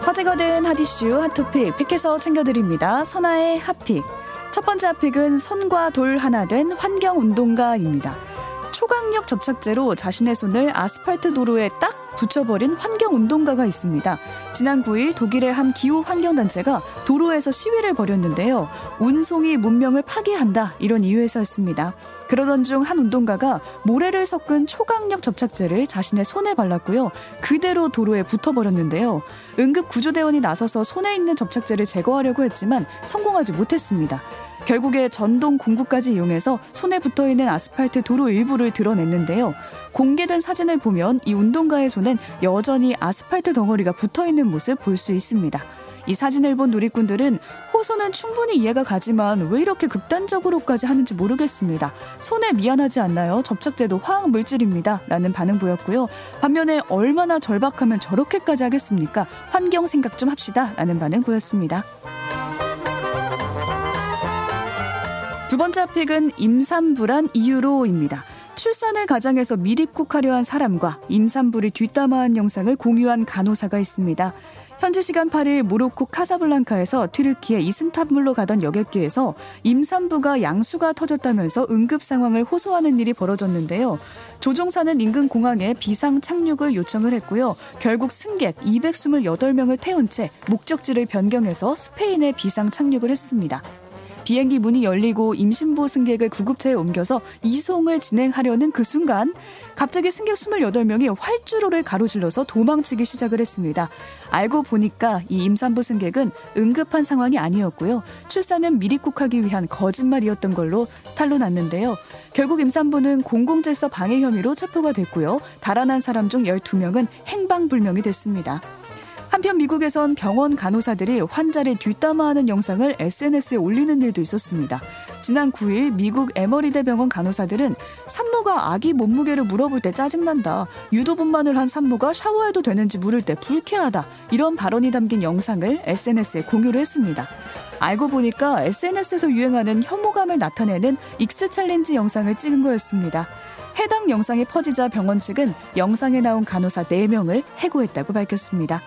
화제거든 핫 이슈, 핫 토픽 픽해서 챙겨드립니다. 선아의 핫픽. 첫 번째 핫픽은 선과 돌 하나 된 환경운동가입니다. 초강력 접착제로 자신의 손을 아스팔트 도로에 딱 붙여버린 환경운동가가 있습니다. 지난 9일 독일의 한 기후환경단체가 도로에서 시위를 벌였는데요. 운송이 문명을 파괴한다 이런 이유에서였습니다. 그러던 중 한 운동가가 모래를 섞은 초강력 접착제를 자신의 손에 발랐고요. 그대로 도로에 붙어버렸는데요. 응급구조대원이 나서서 손에 있는 접착제를 제거하려고 했지만 성공하지 못했습니다. 결국에 전동 공구까지 이용해서 손에 붙어있는 아스팔트 도로 일부를 드러냈는데요. 공개된 사진을 보면 이 운동가의 손엔 여전히 아스팔트 덩어리가 붙어있는 모습 볼 수 있습니다. 이 사진을 본 누리꾼들은 호소는 충분히 이해가 가지만 왜 이렇게 극단적으로까지 하는지 모르겠습니다. 손에 미안하지 않나요? 접착제도 화학물질입니다. 라는 반응 보였고요. 반면에 얼마나 절박하면 저렇게까지 하겠습니까? 환경 생각 좀 합시다. 라는 반응 보였습니다. 두 번째 픽은 임산부란 이유로입니다. 출산을 가장해서 미립국하려 한 사람과 임산부를 뒷담화한 영상을 공유한 간호사가 있습니다. 현지 시간 8일 모로코 카사블랑카에서 튀르키예 이스탄불로 가던 여객기에서 임산부가 양수가 터졌다면서 응급 상황을 호소하는 일이 벌어졌는데요. 조종사는 인근 공항에 비상 착륙을 요청을 했고요. 결국 승객 228명을 태운 채 목적지를 변경해서 스페인에 비상 착륙을 했습니다. 비행기 문이 열리고 임신부 승객을 구급차에 옮겨서 이송을 진행하려는 그 순간 갑자기 승객 28명이 활주로를 가로질러서 도망치기 시작을 했습니다. 알고 보니까 이 임산부 승객은 응급한 상황이 아니었고요. 출산은 미립국하기 위한 거짓말이었던 걸로 탄로났는데요. 결국 임산부는 공공질서 방해 혐의로 체포가 됐고요. 달아난 사람 중 12명은 행방불명이 됐습니다. 한편 미국에선 병원 간호사들이 환자를 뒷담화하는 영상을 SNS에 올리는 일도 있었습니다. 지난 9일 미국 에머리대 병원 간호사들은 산모가 아기 몸무게를 물어볼 때 짜증난다. 유도분만을 한 산모가 샤워해도 되는지 물을 때 불쾌하다. 이런 발언이 담긴 영상을 SNS에 공유를 했습니다. 알고 보니까 SNS에서 유행하는 혐오감을 나타내는 익스 챌린지 영상을 찍은 거였습니다. 해당 영상이 퍼지자 병원 측은 영상에 나온 간호사 4명을 해고했다고 밝혔습니다.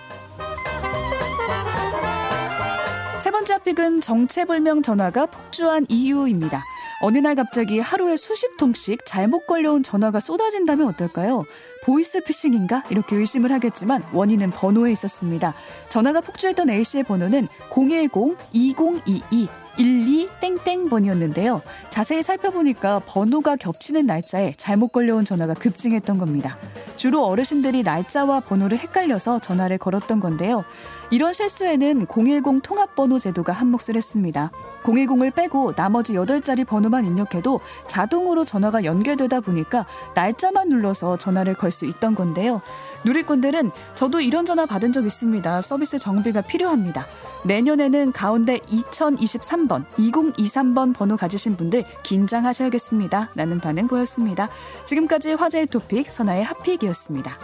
세 번째 픽은 정체불명 전화가 폭주한 이유입니다. 어느 날 갑자기 하루에 수십 통씩 잘못 걸려온 전화가 쏟아진다면 어떨까요? 보이스피싱인가? 이렇게 의심을 하겠지만 원인은 번호에 있었습니다. 전화가 폭주했던 A씨의 번호는 010-2022-12-번이었는데요. 자세히 살펴보니까 번호가 겹치는 날짜에 잘못 걸려온 전화가 급증했던 겁니다. 주로 어르신들이 날짜와 번호를 헷갈려서 전화를 걸었던 건데요. 이런 실수에는 010 통합번호 제도가 한몫을 했습니다. 010을 빼고 나머지 8자리 번호만 입력해도 자동으로 전화가 연결되다 보니까 날짜만 눌러서 전화를 걸 수 있던 건데요. 누리꾼들은 저도 이런 전화 받은 적 있습니다. 서비스 정비가 필요합니다. 내년에는 가운데 2023번, 2023번 번호 가지신 분들 긴장하셔야겠습니다. 라는 반응 보였습니다. 지금까지 화제의 토픽, 선아의 핫픽이었습니다.